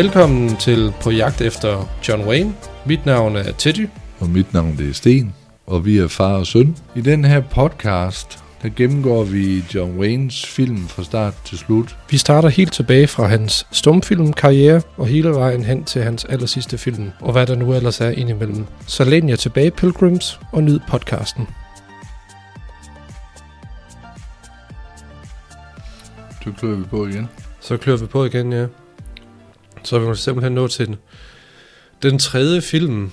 Velkommen til På jagt efter John Wayne. Mit navn er Teddy. Og mit navn det er Sten. Og vi er far og søn. I den her podcast, der gennemgår vi John Waynes film fra start til slut. Vi starter helt tilbage fra hans stumfilmkarriere og hele vejen hen til hans allersidste film. Og hvad der nu ellers er indimellem. Så læn jer tilbage, Pilgrims, og nyd podcasten. Så klør vi på igen. Så klør vi på igen, ja. Så vi må simpelthen nå til den tredje film,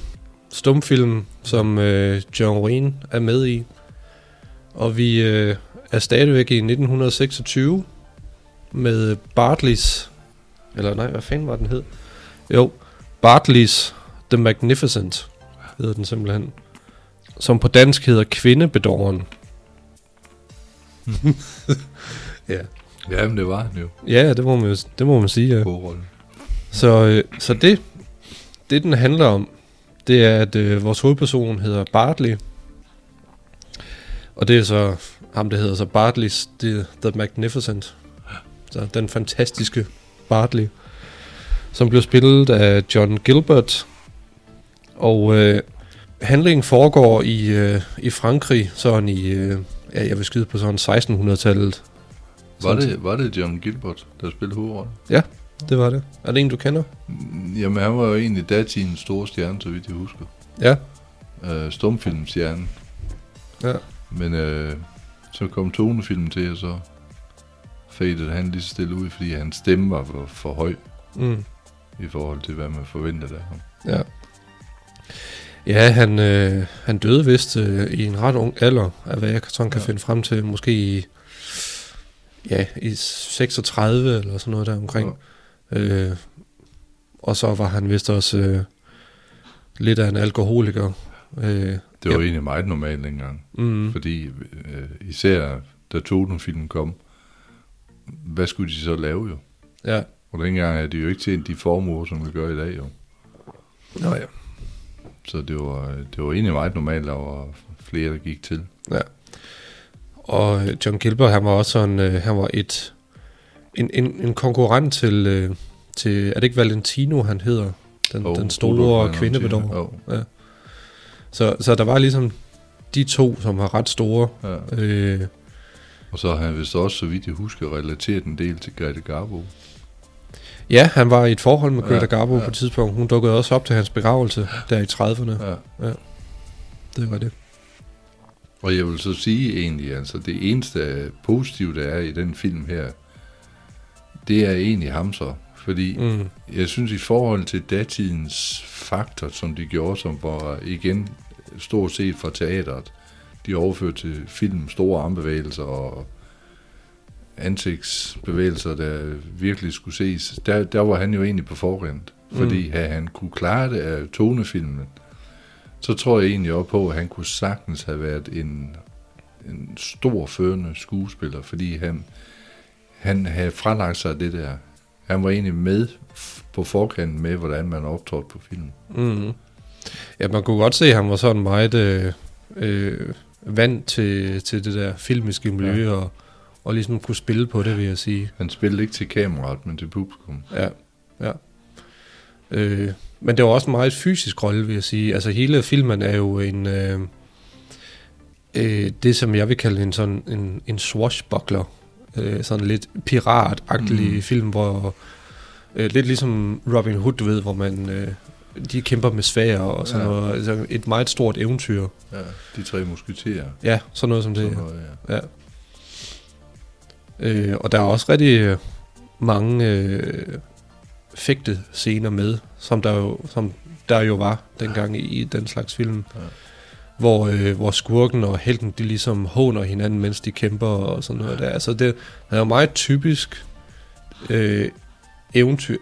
stumfilm, som John Wayne er med i. Og vi er stadigvæk i 1926 med Bardelys, eller nej, hvad fanden var den hed? Jo, Bardelys the Magnificent hedder den simpelthen. Som på dansk hedder Kvindebedåren. Ja. Ja, men det var den jo. Ja, det må man sige, ja. Så det den handler om, det er, at vores hovedperson hedder Bartley. Og det er så ham, der hedder så Bardelys the Magnificent. Så den fantastiske Bartley, som blev spillet af John Gilbert. Og handlingen foregår i Frankrig, sådan i, ja, jeg vil skyde på sådan 1600-tallet. Var det John Gilbert, der spillede hovedrollen? Ja, det var det. Er det en, du kender? Jamen, han var jo egentlig datidens store stjerne, så vidt jeg husker. Ja. Stumfilmstjernen. Ja. Men så kom tonefilmen til, og så fadede han lige stille ud, fordi hans stemme var for høj i forhold til, hvad man forventede af ham. Ja. Ja, han døde vist i en ret ung alder, af hvad jeg sådan kan finde frem til, måske i 36 eller sådan noget der omkring. Ja. Og så var han vist også lidt af en alkoholiker. Det var egentlig meget normalt dengang. Mm-hmm. Fordi især da Totem-filmen kom, hvad skulle de så lave jo? Ja. Og dengang er det jo ikke tjent de formuer, som vi gør i dag jo. Nå ja. Så det var egentlig meget normalt, der var flere, der gik til. Ja. Og John Gilbert, han var også sådan, han var en konkurrent til, er det ikke Valentino, han hedder? Den store kvindebedårer. Ja. Så der var ligesom de to, som var ret store. Ja. Og så har han vist også, så vidt jeg husker, relateret en del til Greta Garbo. Ja, han var i et forhold med Greta Garbo på et tidspunkt. Hun dukkede også op til hans begravelse der i 30'erne. Ja. Ja. Det var det. Og jeg vil så sige egentlig, altså det eneste positive, der er i den film her, det er egentlig ham så. Fordi jeg synes i forhold til datidens faktor, som de gjorde, som var igen stort set fra teateret, de overførte til film store armbevægelser og ansigtsbevægelser, der virkelig skulle ses, der var han jo egentlig på forrent. Fordi havde han kunne klare det af tonefilmen, så tror jeg egentlig også på, at han kunne sagtens have været en stor førende skuespiller, fordi han havde fralagt sig det der. Han var egentlig med på forkanten med, hvordan man optrådte på filmen. Mm-hmm. Ja, man kunne godt se, at han var sådan meget vant til det der filmiske miljø, og ligesom kunne spille på det, vil jeg sige. Han spillede ikke til kameraet, men til publikum. Ja. Men det var også en meget fysisk rolle, vil jeg sige. Altså hele filmen er jo en det, som jeg vil kalde en sådan en swashbuckler, sådan lidt piratagtig film, hvor lidt ligesom Robin Hood, ved, hvor man de kæmper med sværd og sådan noget. Altså et meget stort eventyr. Ja, de tre musketerer. Ja, sådan noget som det. Sådan noget, ja. Og der er også rigtig mange fægte scener med, som der jo var dengang i den slags film, hvor skurken og helten, de ligesom håner hinanden, mens de kæmper og sådan noget der. Altså det er jo meget typisk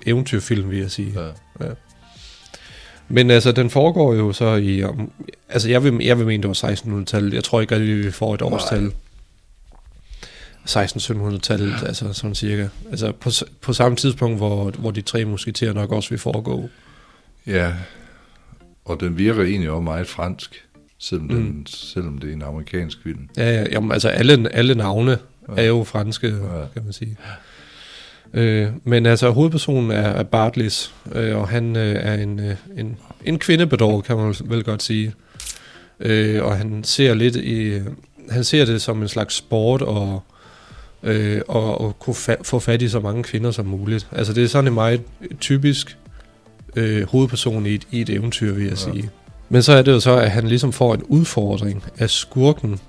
eventyrfilm, vil jeg sige. Ja. Ja. Men altså, den foregår jo så i, altså jeg vil mene, det var 1600-tallet. Jeg tror ikke, at vi får et årstal. 1600-tallet, altså sådan cirka. Altså på samme tidspunkt, hvor de tre musketerer nok også vil foregå. Ja, og den virker egentlig også meget fransk, selvom det er en amerikansk film. Ja, jamen, altså alle navne er jo franske, kan man sige. Men altså hovedpersonen er Bardelys, og han er en kvindebedåret, kan man vel godt sige. Og han ser lidt i, han ser det som en slags sport og kunne få fat i så mange kvinder som muligt. Altså det er sådan en meget typisk hovedperson i et eventyr, vil jeg sige. Men så er det jo så, at han ligesom får en udfordring af skurken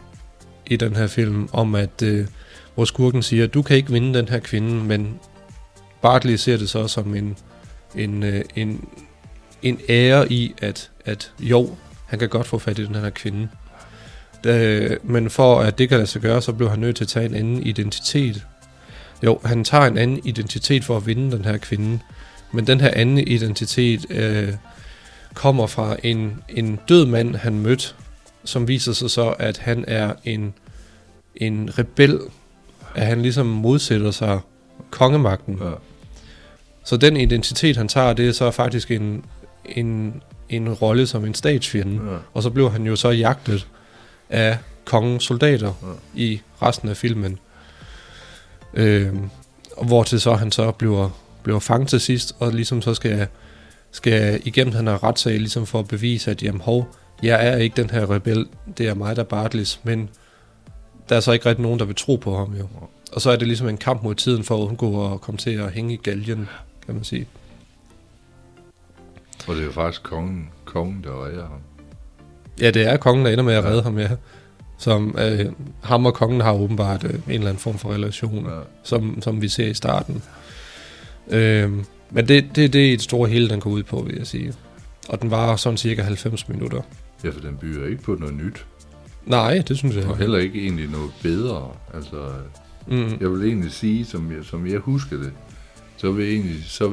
i den her film, om at hvor skurken siger, du kan ikke vinde den her kvinde, men Bartley ser det så som en ære i, at jo, han kan godt få fat i den her kvinde. Men for at det kan lade sig gøre, så bliver han nødt til at tage en anden identitet. Jo, han tager en anden identitet for at vinde den her kvinde, men den her anden identitet kommer fra en død mand, han mødte, som viser sig så, at han er en rebel, at han ligesom modsætter sig kongemagten. Ja. Så den identitet, han tager, det er så faktisk en rolle som en statsfjende. Ja. Og så blev han jo så jagtet af kongens soldater i resten af filmen. Hvortil så han så bliver fanget til sidst, og ligesom så skal igennem den her retssag, ligesom for at bevise, at jamen, hov, jeg er ikke den her rebel, det er mig, der er Bardelys, men der er så ikke rigtig nogen, der vil tro på ham, jo. Og så er det ligesom en kamp mod tiden for at undgå at komme til at hænge i galgen, kan man sige. Og det er jo faktisk kongen der redder ham. Ja, det er kongen, der ender med at redde ham, ja. Som, ham og kongen har åbenbart en eller anden form for relation, som vi ser i starten. Men det er et stort hele, den går ud på, vil jeg sige. Og den varer sådan cirka 90 minutter. Ja, for den bygger ikke på noget nyt. Nej, det synes jeg ikke. Og heller ikke egentlig noget bedre. Altså, jeg vil egentlig sige, som jeg husker det, så vil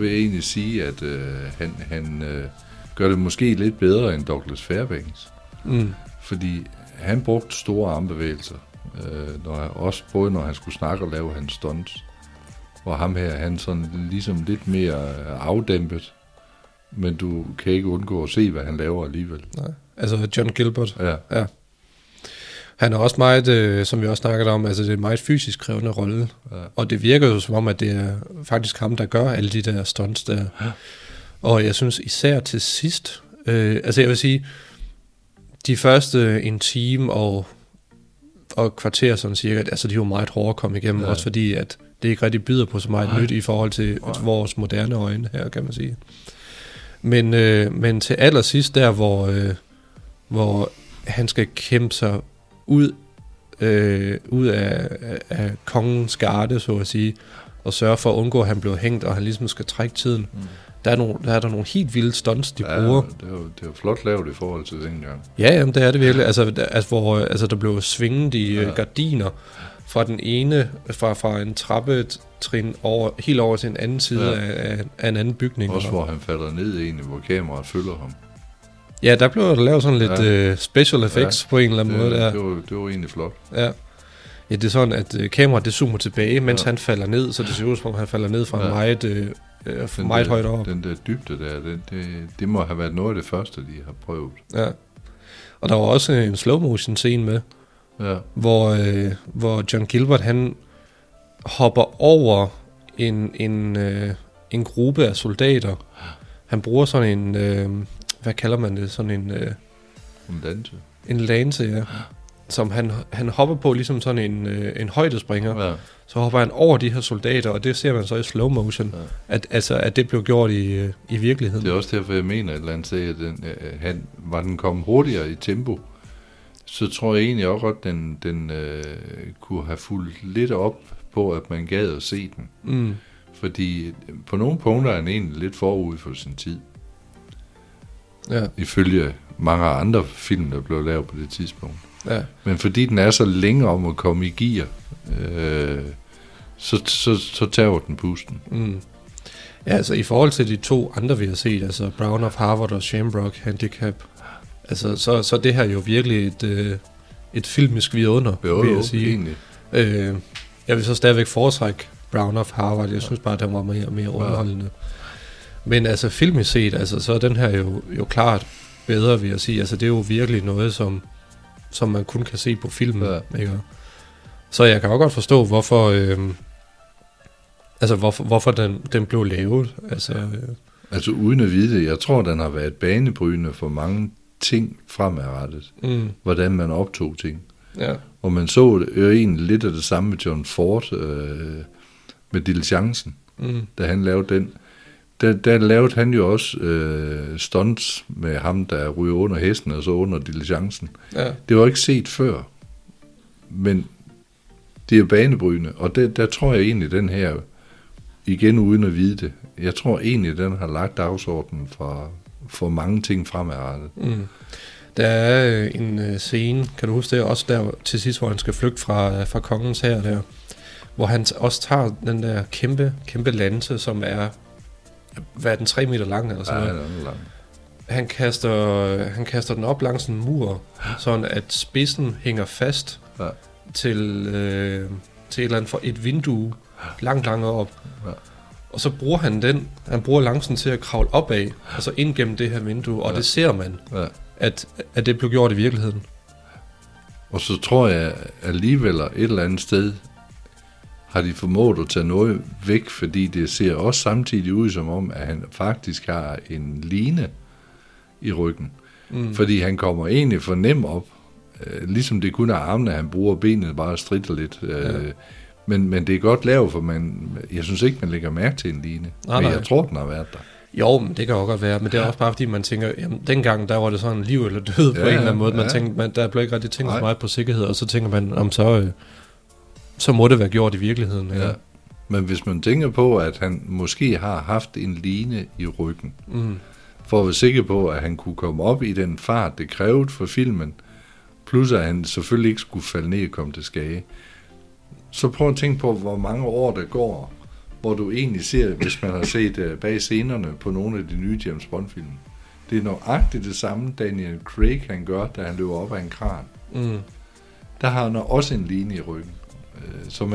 jeg egentlig sige, at han gør det måske lidt bedre end Douglas Fairbanks. Fordi han brugte store armbevægelser, også både når han skulle snakke og lave hans stunts. Og ham her, han sådan ligesom lidt mere afdæmpet, men du kan ikke undgå at se, hvad han laver alligevel. Nej, altså John Gilbert. Ja. Han er også meget, som vi også snakkede om, altså det er en meget fysisk krævende rolle. Ja. Og det virker jo som om, at det er faktisk ham, der gør alle de der stunts der. Ja. Og jeg synes især til sidst, altså jeg vil sige, de første en time og kvarter sådan cirka, altså de er jo meget hårde at komme igennem, også fordi at det ikke rigtig byder på så meget nyt i forhold til vores moderne øjne her, kan man sige. Men til allersidst der, hvor han skal kæmpe sig ud af kongens garde, så at sige, og sørge for at undgå, at han bliver hængt, og han ligesom skal trække tiden. Der er nogle helt vilde stunts, de bruger. Det er jo flot lavet i forhold til dengang. Ja, jamen, det er det virkelig. Altså, hvor, altså der blev svinget i gardiner fra den ene, fra en trappetrin helt over til en anden side af en anden bygning. Også hvor han falder ned egentlig, hvor kameraet følger ham. Ja, der blev der lavet sådan lidt special effects på en eller anden måde der. Det var egentlig flot. Ja. Ja, det er sådan, at kameraet det zoomer tilbage, mens han falder ned, så det ser ud som om han falder ned fra meget højt op. Den der dybde der, det må have været noget af det første, de har prøvet. Ja. Og der var også en slow motion scene med, hvor John Gilbert han hopper over en gruppe af soldater. Han bruger sådan en hvad kalder man det? Sådan en lance. En lance, ja. Som han hopper på, ligesom sådan en højdespringer. Ja. Så hopper han over de her soldater, og det ser man så i slow motion, at det blev gjort i virkeligheden. Det er også derfor, jeg mener, at lance, at han var den kommet hurtigere i tempo, så tror jeg egentlig også, at den kunne have fulgt lidt op på, at man gad at se den. Fordi på nogle punkter er han egentlig lidt forud for sin tid. Ja. Ifølge mange andre film, der blev lavet på det tidspunkt. Ja. Men fordi den er så længe om at komme i gear, så tager den pusten. Ja, altså i forhold til de to andre, vi har set, altså Brown of Harvard og Schambrock Handicap, altså så det her jo virkelig et filmisk vidunder, vil jeg sige. Jeg vil så stadigvæk foretrække Brown of Harvard. Jeg synes bare, at den var mere underholdende. Men altså filmisk set, altså, så er den her jo klart bedre, vil jeg sige. Altså det er jo virkelig noget, som man kun kan se på filmen. Ikke? Så jeg kan også godt forstå, hvorfor altså hvorfor den blev lavet. Altså, altså uden at vide det, jeg tror, den har været banebrydende for mange ting fremadrettet. Mm. Hvordan man optog ting. Ja. Og man så jo egentlig lidt af det samme med John Ford, med Diligencen, da han lavede den. Der lavede han jo også stunts med ham, der ryger under hesten og så under Diligencen. Ja. Det var ikke set før, men det er banebrydende, og der tror jeg egentlig, den her, igen uden at vide det, jeg tror egentlig, den har lagt dagsordenen for mange ting fremadrettet. Mm. Der er en scene, kan du huske det, også der til sidst, hvor han skal flygte fra kongens hær der, hvor han også tager den der kæmpe, kæmpe lanse, som er, hvad er den, 3 meter lang eller sådan noget? Ja, lang. Han kaster den op langs en mur, sådan at spidsen hænger fast til et eller andet for et vindue langt op. Ja. Og så bruger han den. Han bruger langsen til at kravle op af, og så ind gennem det her vindue, og det ser man, at det blev gjort i virkeligheden. Og så tror jeg alligevel et eller andet sted har de formået at tage noget væk, fordi det ser også samtidig ud som om, at han faktisk har en line i ryggen. Mm. Fordi han kommer egentlig for nem op, ligesom det kun er armene, han bruger benet bare stritter lidt. Men det er godt lavet, for jeg synes ikke, man lægger mærke til en line. Nej. Jeg tror, den har været der. Jo, men det kan jo godt være, men det er også bare, fordi man tænker, jamen, dengang der var det sådan liv eller død på en eller anden måde. Man tænker, der blev ikke rigtig tænkt så meget på sikkerhed, og så tænker man, om så må det være gjort i virkeligheden. Ja. Ja. Men hvis man tænker på, at han måske har haft en line i ryggen, for at være sikker på, at han kunne komme op i den fart, det krævede for filmen, plus at han selvfølgelig ikke skulle falde ned og komme til skade, så prøv at tænke på, hvor mange år der går, hvor du egentlig ser, hvis man har set bag scenerne på nogle af de nye James Bond-film. Det er nøjagtigt det samme, Daniel Craig han gør, da han løber op af en kran. Mm. Der har han også en line i ryggen. Så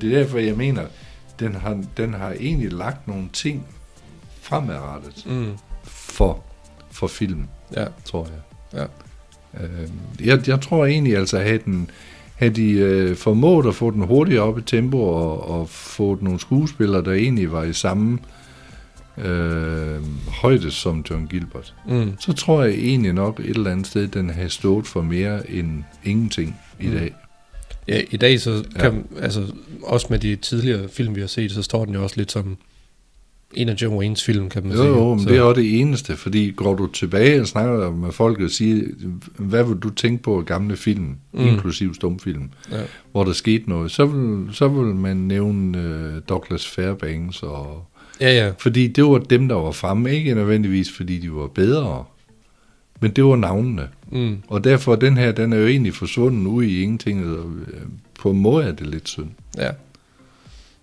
det er derfor, jeg mener, den har egentlig lagt nogle ting fremadrettet for filmen, tror jeg. Ja. Jeg tror egentlig, altså, havde de formået at få den hurtigt op i tempo og få nogle skuespillere, der egentlig var i samme højde som John Gilbert, så tror jeg egentlig nok et eller andet sted, den havde stået for mere end ingenting i dag. Ja, i dag så kan altså også med de tidligere film, vi har set, så står den jo også lidt som en af John Waynes film, kan man sige. Jo, men det er også det eneste, fordi går du tilbage og snakker med folk og siger, hvad vil du tænke på af gamle film, inklusiv stumfilm, hvor der skete noget, så vil man nævne Douglas Fairbanks og... Ja. Fordi det var dem, der var fremme, ikke nødvendigvis fordi de var bedre, men det var navnene. Mm. Og derfor den her, den er jo egentlig forsvundet ud i ingenting, og på en måde er det lidt synd. Ja.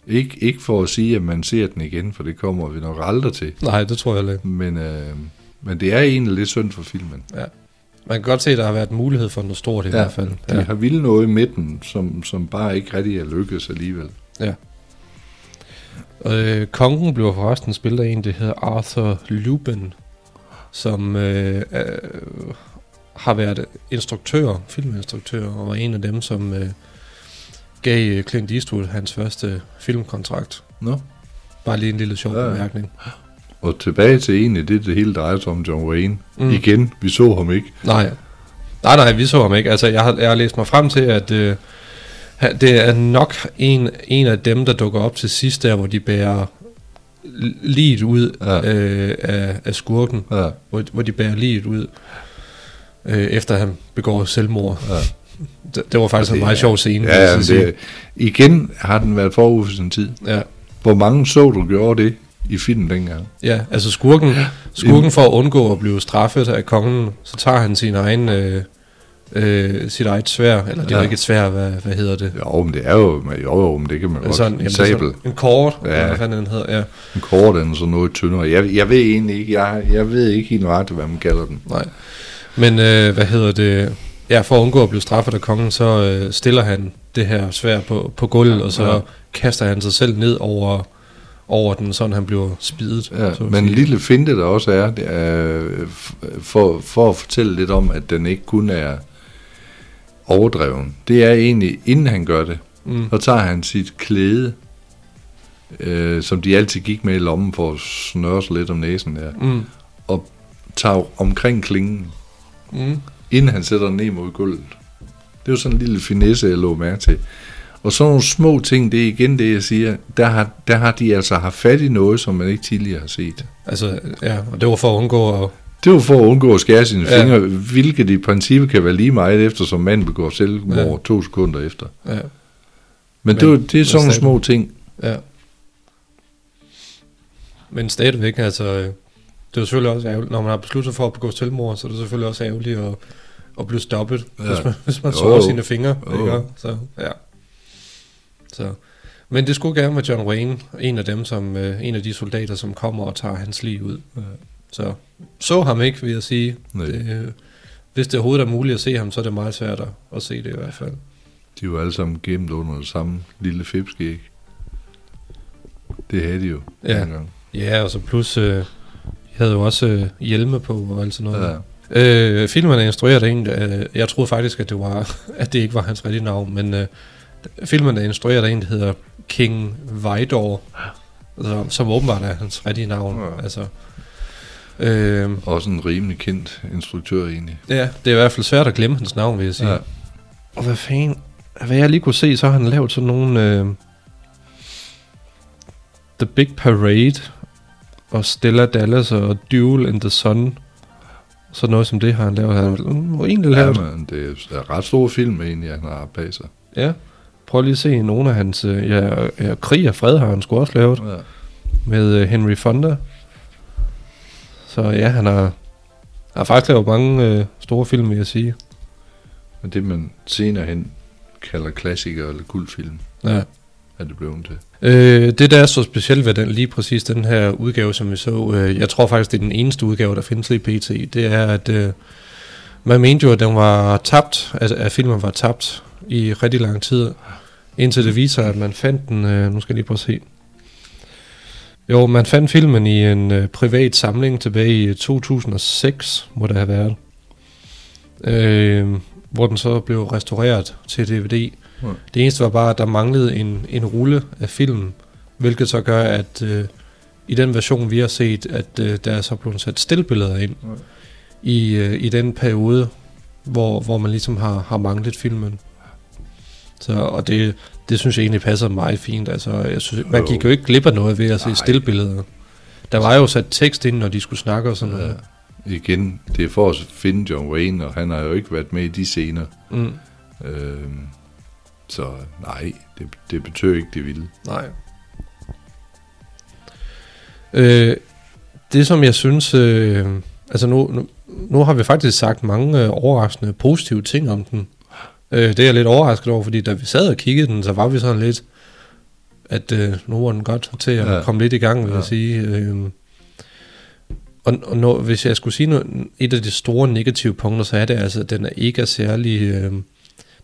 Ikke for at sige, at man ser den igen, for det kommer vi nok aldrig til. Nej, det tror jeg ikke. Men det er egentlig lidt synd for filmen. Ja. Man kan godt se, at der har været mulighed for noget stort i hvert fald. Ja. De har vildt noget i midten, som bare ikke rigtig er lykkedes alligevel. Ja. Kongen blev forresten spillet af en, der hedder Arthur Lubin, som har været filminstruktør, og var en af dem, som gav Clint Eastwood hans første filmkontrakt. No. Bare lige en lille sjov bemærkning. Og tilbage til egentlig det hele drejer sig om John Wayne. Igen, vi så ham ikke. Nej, vi så ham ikke. Altså, jeg har læst mig frem til, at det er nok en af dem, der dukker op til sidst der, hvor de bærer liget ud af skurken, hvor de bærer liget ud, efter han begår selvmord. Ja. Det var faktisk en meget sjov scene. Ja, det, igen har den været forud for sin tid. Ja. Hvor mange så du gjorde det i filmen dengang? Ja, altså skurken for at undgå at blive straffet af kongen, så tager han sin egen... sit eget svær, eller det er ikke et svær, hvad hedder det? Jo, men det er jo, men det kan man godt. Sådan, en sabel. En kort, hvad fanden den hedder, En kort, den er sådan noget tyndere. Jeg ved egentlig ikke, jeg ved ikke helt ret, hvad man kalder den. Nej, men hvad hedder det? Ja, for at undgå at blive straffet af kongen, så stiller han det her svær på gulvet, og så kaster han sig selv ned over den, sådan han bliver spidet. Ja, men en lille finte, der også er, det er for at fortælle lidt om, at den ikke kun er overdreven. Det er egentlig, inden han gør det, så tager han sit klæde som de altid gik med i lommen for at snøre sig lidt om næsen der, og tager omkring klingen, inden han sætter den ned mod gulvet. Det er jo sådan en lille finesse, jeg lå mærke til. Og sådan nogle små ting, det er igen det, jeg siger, der har de altså haft fat i noget, som man ikke tidligere har set. Altså, ja, og det var for at undgå at... Det var for at undgå at skære sine fingre, hvilket i princippet kan være lige meget efter, som manden begår selvmord 2 sekunder efter. Ja. Men det er sådan nogle små ting. Ja. Men stadigvæk, altså, det er selvfølgelig også ærgerligt, når man har besluttet sig for at begå selvmord, så er det selvfølgelig også ærgerligt at blive stoppet, hvis man sårer sine fingre. Ikke? Så, ja. Så. Men det skulle gerne være John Wayne, en af de soldater, som kommer og tager hans liv ud. Ja. Så ham ikke, vil jeg sige. Det, hvis det overhovedet er muligt at se ham, så er det meget svært at se det i hvert fald. De var alle sammen gemt under det samme lille fipskæg. Det havde de jo. Ja, ja, og så plus havde jo også hjelme på og alt sådan noget. Ja. Filmen er instrueret egentlig. Jeg troede faktisk, at det ikke var hans rigtige navn, men filmen er instrueret af en, der hedder King Vidor, altså, som åbenbart er hans rigtige navn. Ja. Altså, også en rimelig kendt instruktør egentlig. Ja, det er i hvert fald svært at glemme hans navn, vil jeg sige. Ja. Og hvad fanden, hvad jeg lige kunne se, så har han lavet sådan nogle The Big Parade og Stella Dallas og Duel in the Sun. Så noget som det har han lavet. Men det er ret store film egentlig, han har bag sig. Ja, prøv lige at se nogle af hans Krig og Fred har han sgu også lavet med Henry Fonda. Så ja, han har faktisk lavet mange store film, vil jeg sige. Og det, man senere hen kalder klassikere eller kultfilm, er det blevet til. Det, der er så specielt ved den, lige præcis den her udgave, som vi så, jeg tror faktisk, det er den eneste udgave, der findes lige pt. Det er, at man mente jo, at den var tabt, at filmen var tabt i rigtig lang tid, indtil det viser, at man fandt den, nu skal jeg lige prøve at se. Jo, man fandt filmen i en privat samling tilbage i 2006, må det have været. Hvor den så blev restaureret til DVD. Ja. Det eneste var bare, at der manglede en rulle af filmen, hvilket så gør, at i den version, vi har set, at der er så blevet sat stillbilleder ind i den periode, hvor man ligesom har manglet filmen. Så, og det synes jeg egentlig passer meget fint. Altså, jeg synes, man gik jo ikke glip af noget ved at se stillbilleder. Der var jo sat tekst ind, når de skulle snakke og sådan noget. Igen, det er for at finde John Wayne, og han har jo ikke været med i de scener. Så nej, det betyder ikke det vilde. Nej. Det som jeg synes... altså nu har vi faktisk sagt mange overraskende positive ting om den. Det er jeg lidt overrasket over, fordi da vi sad og kiggede den, så var vi sådan lidt, at nu var den godt til at komme lidt i gang, vil jeg sige. Og hvis jeg skulle sige noget, et af de store negative punkter, så er det altså, at den er ikke særlig...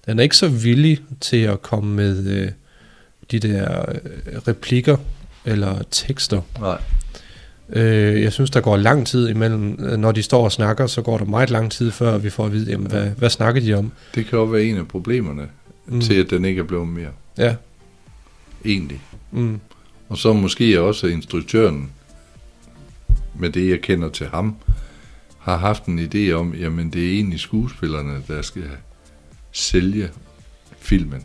den er ikke så villig til at komme med de der replikker eller tekster. Nej. Jeg synes, der går lang tid imellem, når de står og snakker, så går der meget lang tid, før vi får at vide, jamen, hvad snakker de om? Det kan jo være en af problemerne til, at den ikke er blevet mere. Ja. Egentlig. Og så måske også instruktøren, med det jeg kender til ham, har haft en idé om, jamen det er egentlig skuespillerne, der skal sælge filmen.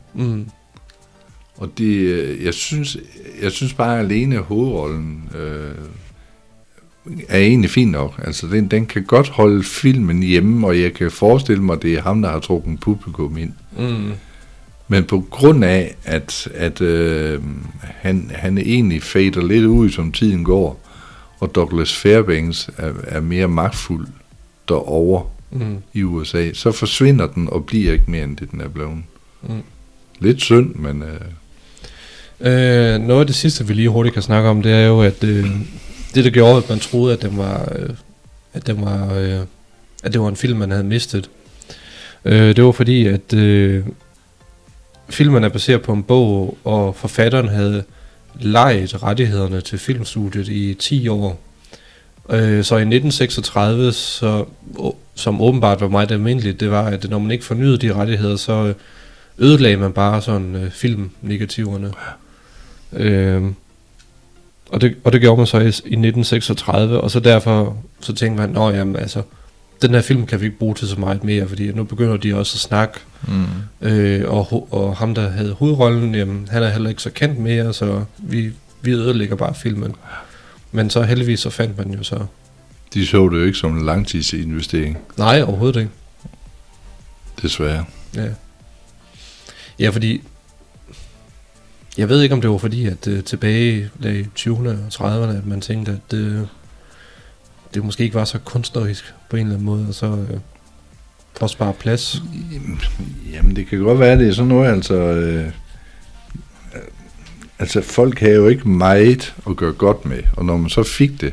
Og det, jeg synes bare alene hovedrollen er egentlig fint nok. Altså den kan godt holde filmen hjemme, og jeg kan forestille mig, det er ham, der har trukket publikum ind. Men på grund af, at han egentlig fader lidt ud, som tiden går, og Douglas Fairbanks er mere magtfuld derovre i USA, så forsvinder den og bliver ikke mere end det, den er blevet. Lidt synd, men... noget af det sidste, vi lige hurtigt kan snakke om, det er jo, at det, der gjorde, at man troede, at det var en film, man havde mistet. Det var fordi, at filmen er baseret på en bog, og forfatteren havde lejet rettighederne til filmstudiet i 10 år. Så i 1936, som åbenbart var meget almindeligt, det var, at når man ikke fornyede de rettigheder, så ødelagde man bare sådan filmnegativerne. Og det gjorde man så i 1936, og så derfor så tænkte man, nå jamen altså, den her film kan vi ikke bruge til så meget mere, fordi nu begynder de også at snakke, og ham der havde hovedrollen, jamen han er heller ikke så kendt mere, så vi ødelægger bare filmen. Men så heldigvis så fandt man jo så... De så det jo ikke som en langtidsinvestering. Nej, overhovedet ikke. Desværre. Ja, fordi... Jeg ved ikke, om det var fordi, at tilbage i 20'erne og 30'erne, at man tænkte, at det måske ikke var så kunstnerisk på en eller anden måde, og så for at spare plads. Jamen, det kan godt være, det er sådan noget, altså... Altså, folk havde jo ikke meget at gøre godt med, og når man så fik det,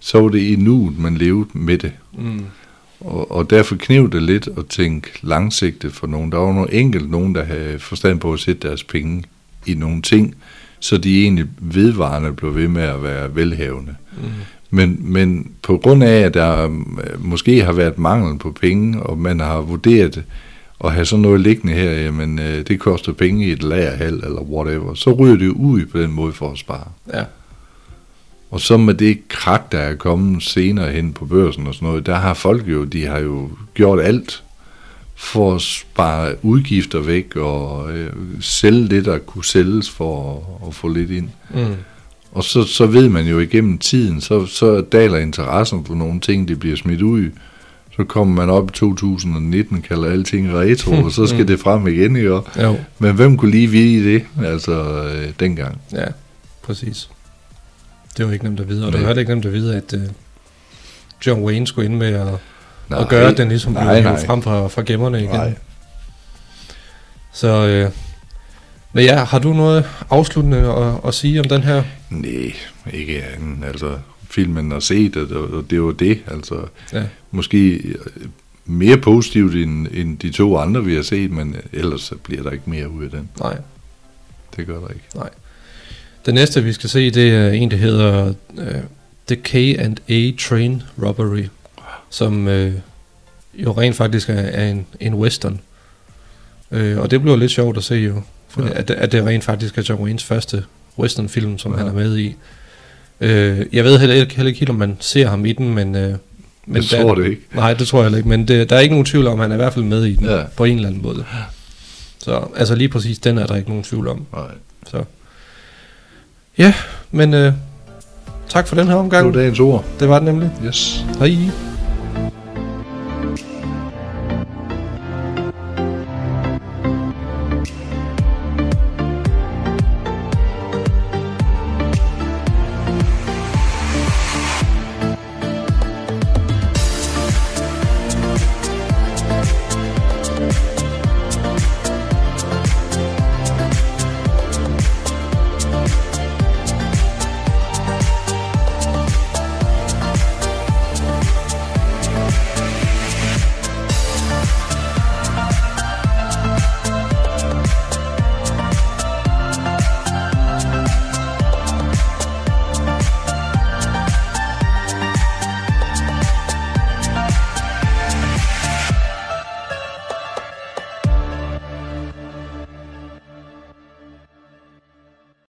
så var det i nuet, man levede med det. Mm. Og derfor kneb det lidt at tænke langsigtet for nogen. Der var nogen, der havde forstand på at sætte deres penge i nogle ting, så de egentlig vedvarende blev ved med at være velhavende. Mm. Men på grund af, at der måske har været mangel på penge, og man har vurderet at have sådan noget liggende her, jamen det koster penge i et lagerhal eller whatever, så ryger det ud på den måde for at spare. Ja. Og så med det krak, der er kommet senere hen på børsen og sådan noget, der har folk jo, de har jo gjort alt for at spare udgifter væk og sælge det, der kunne sælges for at få lidt ind. Mm. Og så ved man jo igennem tiden, så daler interessen på nogle ting, det bliver smidt ud. Så kommer man op i 2019, kalder alting retro, og så skal det frem igen, ikke? Jo. Men hvem kunne lige vide det, altså dengang? Ja, præcis. Det var ikke nemt at vide, og det var ikke nemt at vide, at John Wayne skulle ind med at gøre den ligesom blev frem fra gemmerne igen. Nej. Så, men ja, har du noget afsluttende at sige om den her? Nej, ikke anden, altså... filmen og set det, og det var det, altså ja. Måske mere positivt end de to andre, vi har set, men ellers så bliver der ikke mere ud af den. Nej. Det gør der ikke. Nej. Det næste, vi skal se, det er en, der hedder The K&A Train Robbery, som jo rent faktisk er en western. Og det blev lidt sjovt at se jo, fordi, at det rent faktisk er John Waynes første westernfilm, som han er med i. Jeg ved heller ikke helt, om man ser ham i den, men jeg tror det ikke. Nej, det tror jeg ikke, men der er ikke nogen tvivl om, han er i hvert fald med i den, på en eller anden måde. Så altså lige præcis den er der ikke nogen tvivl om. Nej. Så. Ja, men tak for den her omgang. Det var dagens ord. Det var det nemlig. Yes. Hej.